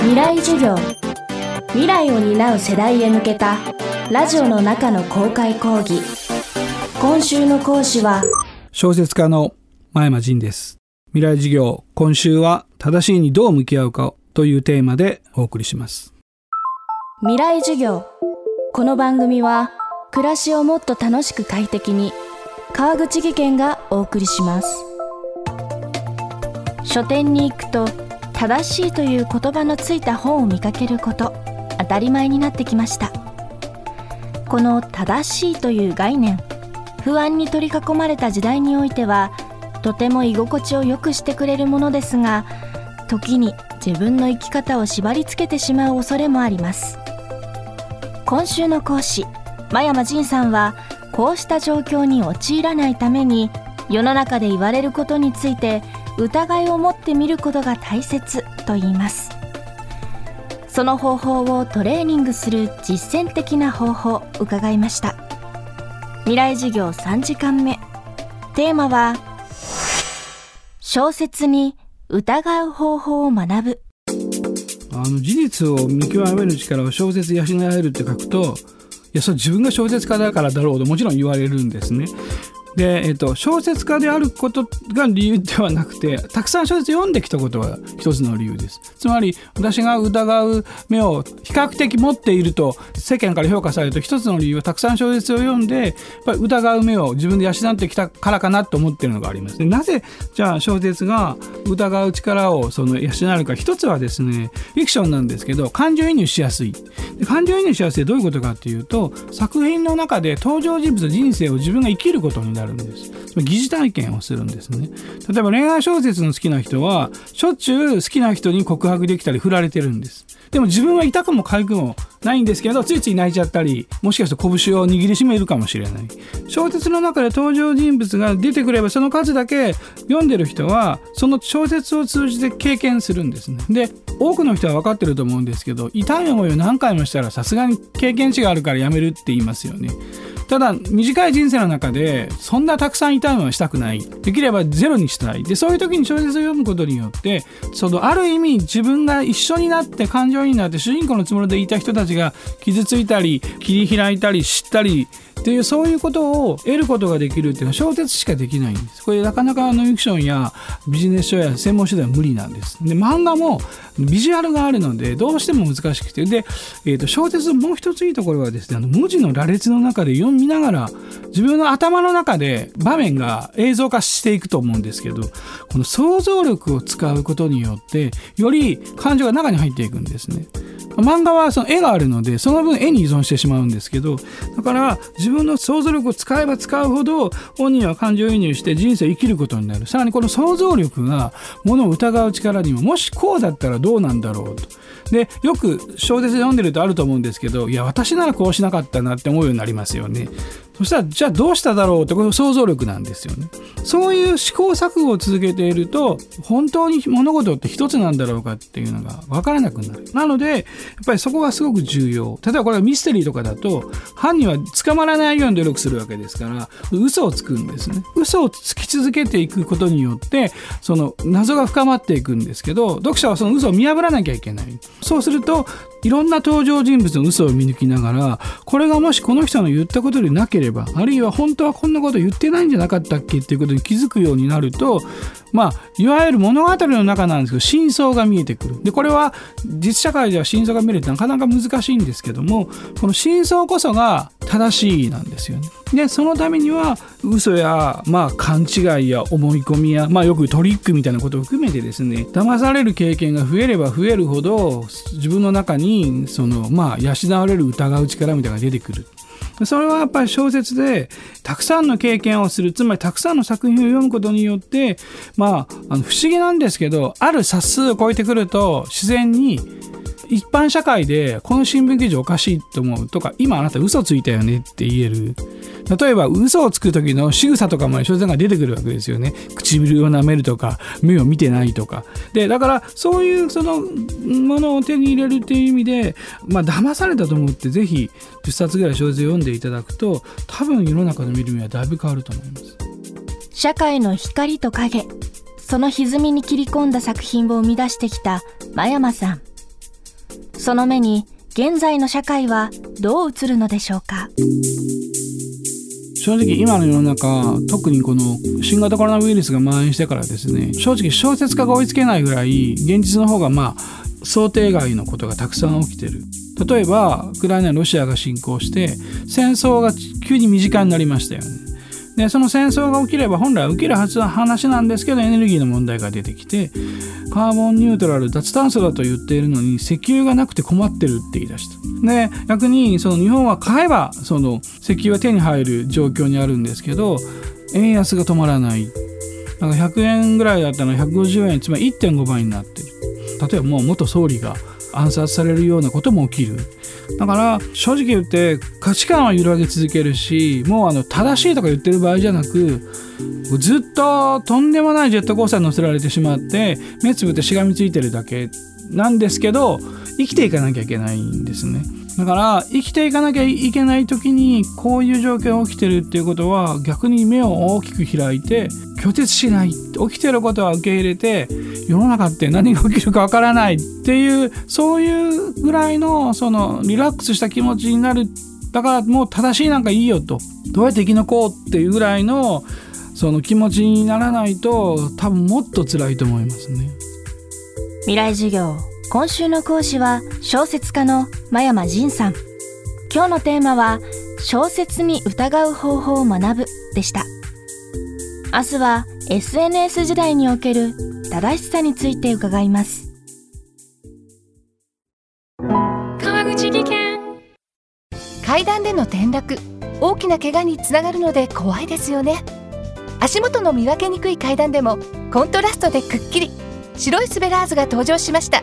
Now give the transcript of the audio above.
未来授業、未来を担う世代へ向けたラジオの中の公開講義。今週の講師は小説家の真山仁です。未来授業、今週は正しいにどう向き合うかというテーマでお送りします。未来授業、この番組は暮らしをもっと楽しく快適に、川口義賢がお送りします。書店に行くと正しいという言葉のついた本を見かけること、当たり前になってきました。この正しいという概念、不安に取り囲まれた時代においてはとても居心地を良くしてくれるものですが、時に自分の生き方を縛り付けてしまう恐れもあります。今週の講師真山仁さんは、こうした状況に陥らないために世の中で言われることについて疑いを持ってみることが大切と言います。その方法をトレーニングする実践的な方法を伺いました。未来授業3時間目、テーマは小説に疑う方法を学ぶ。事実を見極める力を小説養えるって書くと、いや、それ自分が小説家だからだろうともちろん言われるんですね。で、小説家であることが理由ではなくて、たくさん小説読んできたことが一つの理由です。つまり私が疑う目を比較的持っていると世間から評価されると、一つの理由はたくさん小説を読んで、やっぱり疑う目を自分で養ってきたからかなと思っているのがあります。で、なぜじゃあ小説が疑う力を養えるか、一つはですね、フィクションなんですけど感情移入しやすい。で、感情移入しやすいどういうことかっていうと、作品の中で登場人物の人生を自分が生きることになるんです。疑似体験をするんですね。例えば恋愛小説の好きな人はしょっちゅう好きな人に告白できたり振られてるんです。でも自分は痛くも痒くもないんですけど、ついつい泣いちゃったり、もしかして拳を握りしめるかもしれない。小説の中で登場人物が出てくれば、その数だけ読んでる人はその小説を通じて経験するんですね。で、多くの人は分かってると思うんですけど、痛い思いを何回もしたらさすがに経験値があるからやめるって言いますよね。ただ短い人生の中でそんなたくさん痛いのはしたくない、できればゼロにしたい。で、そういう時に小説を読むことによって、ある意味自分が一緒になって感情になって主人公のつもりでいた人たちが傷ついたり切り開いたり知ったりっていう、そういうことを得ることができるっていうのは小説しかできないんです。これなかなかノンフィクションやビジネス書や専門書では無理なんです。で、漫画もビジュアルがあるのでどうしても難しくて、で、小説のもう一ついいところはですね、文字の羅列の中で読みながら自分の頭の中で場面が映像化していくと思うんですけど、この想像力を使うことによってより感情が中に入っていくんですね。漫画は絵があるのでその分絵に依存してしまうんですけど、だから自分の想像力を使えば使うほど本人は感情移入して人生を生きることになる。さらにこの想像力が物を疑う力にも、もしこうだったらどうなんだろうと。で、よく小説読んでるとあると思うんですけど、いや私ならこうしなかったなって思うようになりますよね。そしたらじゃあどうしただろうって、これ想像力なんですよね。そういう試行錯誤を続けていると、本当に物事って一つなんだろうかっていうのが分からなくなる。なのでやっぱりそこがすごく重要。例えばこれはミステリーとかだと犯人は捕まらないように努力するわけですから、嘘をつくんですね。嘘をつき続けていくことによって謎が深まっていくんですけど、読者はその嘘を見破らなきゃいけない。そうするといろんな登場人物の嘘を見抜きながら、これがもしこの人の言ったことでなければ、あるいは本当はこんなこと言ってないんじゃなかったっけっていうことに気づくようになると、いわゆる物語の中なんですけど真相が見えてくる。で、これは実社会では真相が見れてなかなか難しいんですけども、この真相こそが正しいなんですよね。で、そのためには嘘や、勘違いや思い込みや、よくトリックみたいなことを含めてですね、騙される経験が増えれば増えるほど自分の中に養われる疑う力みたいなのが出てくる。それはやっぱり小説でたくさんの経験をする、つまりたくさんの作品を読むことによって、不思議なんですけど、ある冊数を超えてくると自然に一般社会でこの新聞記事おかしいと思うとか、今あなた嘘ついたよねって言える。例えば嘘をつく時の仕草とかも小説が出てくるわけですよね。唇を舐めるとか目を見てないとか。で、だからそういうものを手に入れるっていう意味で、騙されたと思ってぜひ10冊ぐらい小説読んでいただくと、多分世の中の見る目はだいぶ変わると思います。社会の光と影、その歪みに切り込んだ作品を生み出してきた真山さん。その目に現在の社会はどう映るのでしょうか。正直今の世の中、特にこの新型コロナウイルスが蔓延してからですね、正直小説家が追いつけないぐらい現実の方が想定外のことがたくさん起きてる。例えばウクライナロシアが侵攻して戦争が急に身近になりましたよね。でその戦争が起きれば本来起きるはずの話なんですけど、エネルギーの問題が出てきてカーボンニュートラル、脱炭素だと言っているのに石油がなくて困ってるって言い出した。で逆にその日本は買えばその石油は手に入る状況にあるんですけど、円安が止まらない。なんか100円ぐらいだったのが150円、つまり 1.5 倍になってる。例えばもう元総理が暗殺されるようなことも起きる。だから正直言って価値観は揺らぎ続けるし、もう正しいとか言ってる場合じゃなく、ずっととんでもないジェットコースターに乗せられてしまって目つぶってしがみついてるだけなんですけど、生きていかなきゃいけないんですね。だから生きていかなきゃいけない時にこういう状況が起きてるっていうことは、逆に目を大きく開いて拒絶しない、起きてることは受け入れて、世の中って何が起きるかわからないっていう、そういうぐらいのそのリラックスした気持ちになる。だからもう正しいなんかいいよと、どうやって生き残こうっていうぐらいのその気持ちにならないと、多分もっと辛いと思いますね。未来授業、今週の講師は小説家の真山仁さん。今日のテーマは小説に疑う方法を学ぶでした。明日は SNS 時代における正しさについて伺います。川口技研。階段での転落、大きな怪我につながるので怖いですよね。足元の見分けにくい階段でもコントラストでくっきり白いスベラーズが登場しました。